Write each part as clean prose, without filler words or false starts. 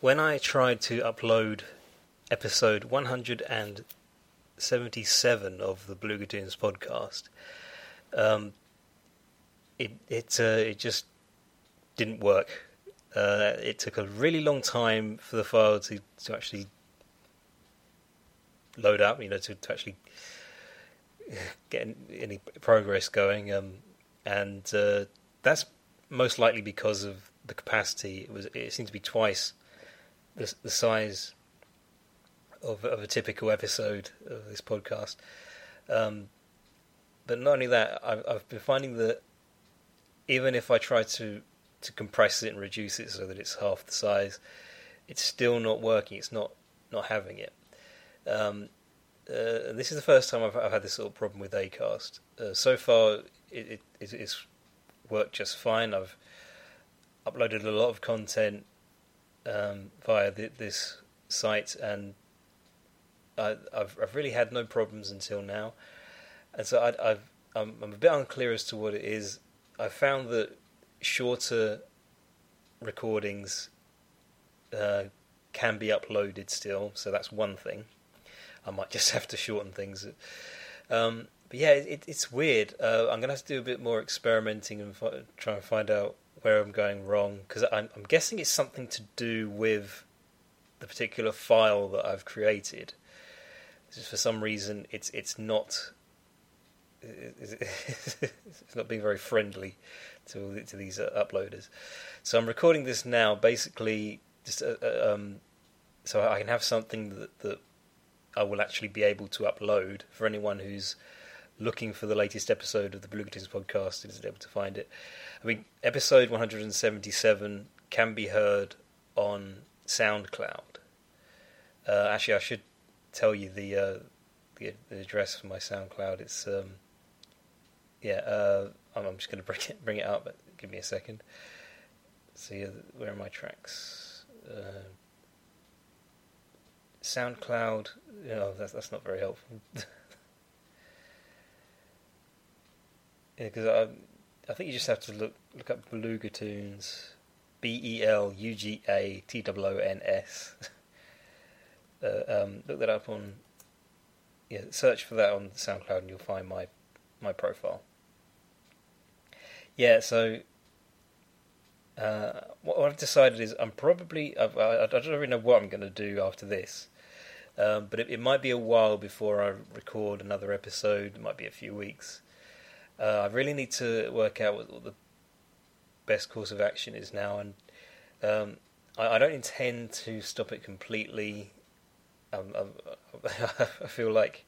When I tried to upload episode 177 of the Beluga Tunes podcast, it just didn't work. It took a really long time for the file to actually load up, to actually get any progress going. And that's most likely because of the capacity. It seemed to be twice the size of a typical episode of this podcast. But not only that, I've been finding that even if I try to compress it and reduce it so that it's half the size, it's still not working. It's not having it. This is the first time I've had this sort of problem with Acast. So far, it's worked just fine. I've uploaded a lot of content via this site, and I've really had no problems until now. And so I'm a bit unclear as to what it is. I found that shorter recordings can be uploaded still, so that's one thing. I might just have to shorten things. But yeah, it's weird. I'm going to have to do a bit more experimenting and try and find out where I'm going wrong, because I'm guessing it's something to do with the particular file that I've created. Just for some reason, it's not being very friendly to these uploaders. So I'm recording this now, basically, just so I can have something that I will actually be able to upload for anyone who's looking for the latest episode of the Beluga Tunes podcast and isn't able to find it. I mean, episode 177 can be heard on SoundCloud. Actually, I should tell you the address for my SoundCloud. It's I'm just going to bring it up. But give me a second. See, where are my tracks? SoundCloud. That's not very helpful. Because I think you just have to look up Beluga Tunes, BelugaTunes. Look that up on. Yeah, search for that on SoundCloud and you'll find my profile. Yeah, so what I've decided is I don't really know what I'm going to do after this, but it might be a while before I record another episode. It might be a few weeks. I really need to work out what the best course of action is now, and I don't intend to stop it completely. I feel like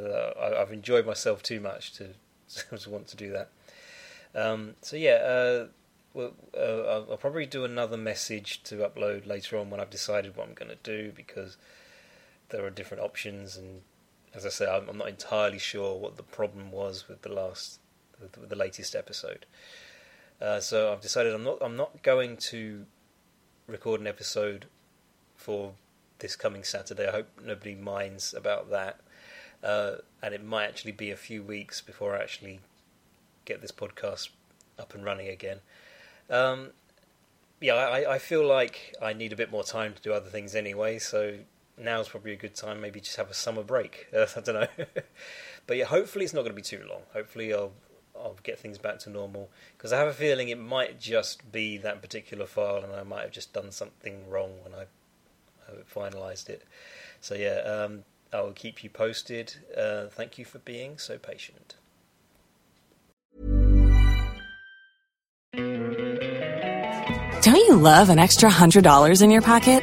I've enjoyed myself too much to want to do that. I'll probably do another message to upload later on when I've decided what I'm going to do, because there are different options, and as I say, I'm not entirely sure what the problem was with the latest episode. So I've decided I'm not going to record an episode for this coming Saturday. I hope nobody minds about that, and it might actually be a few weeks before I actually get this podcast up and running again. I feel like I need a bit more time to do other things anyway, so now's probably a good time. Maybe just have a summer break. I don't know. But yeah, hopefully it's not going to be too long. Hopefully I'll get things back to normal, because I have a feeling it might just be that particular file, and I might have just done something wrong when I finalised it. So yeah, I will keep you posted. Thank you for being so patient. Don't you love an extra $100 in your pocket?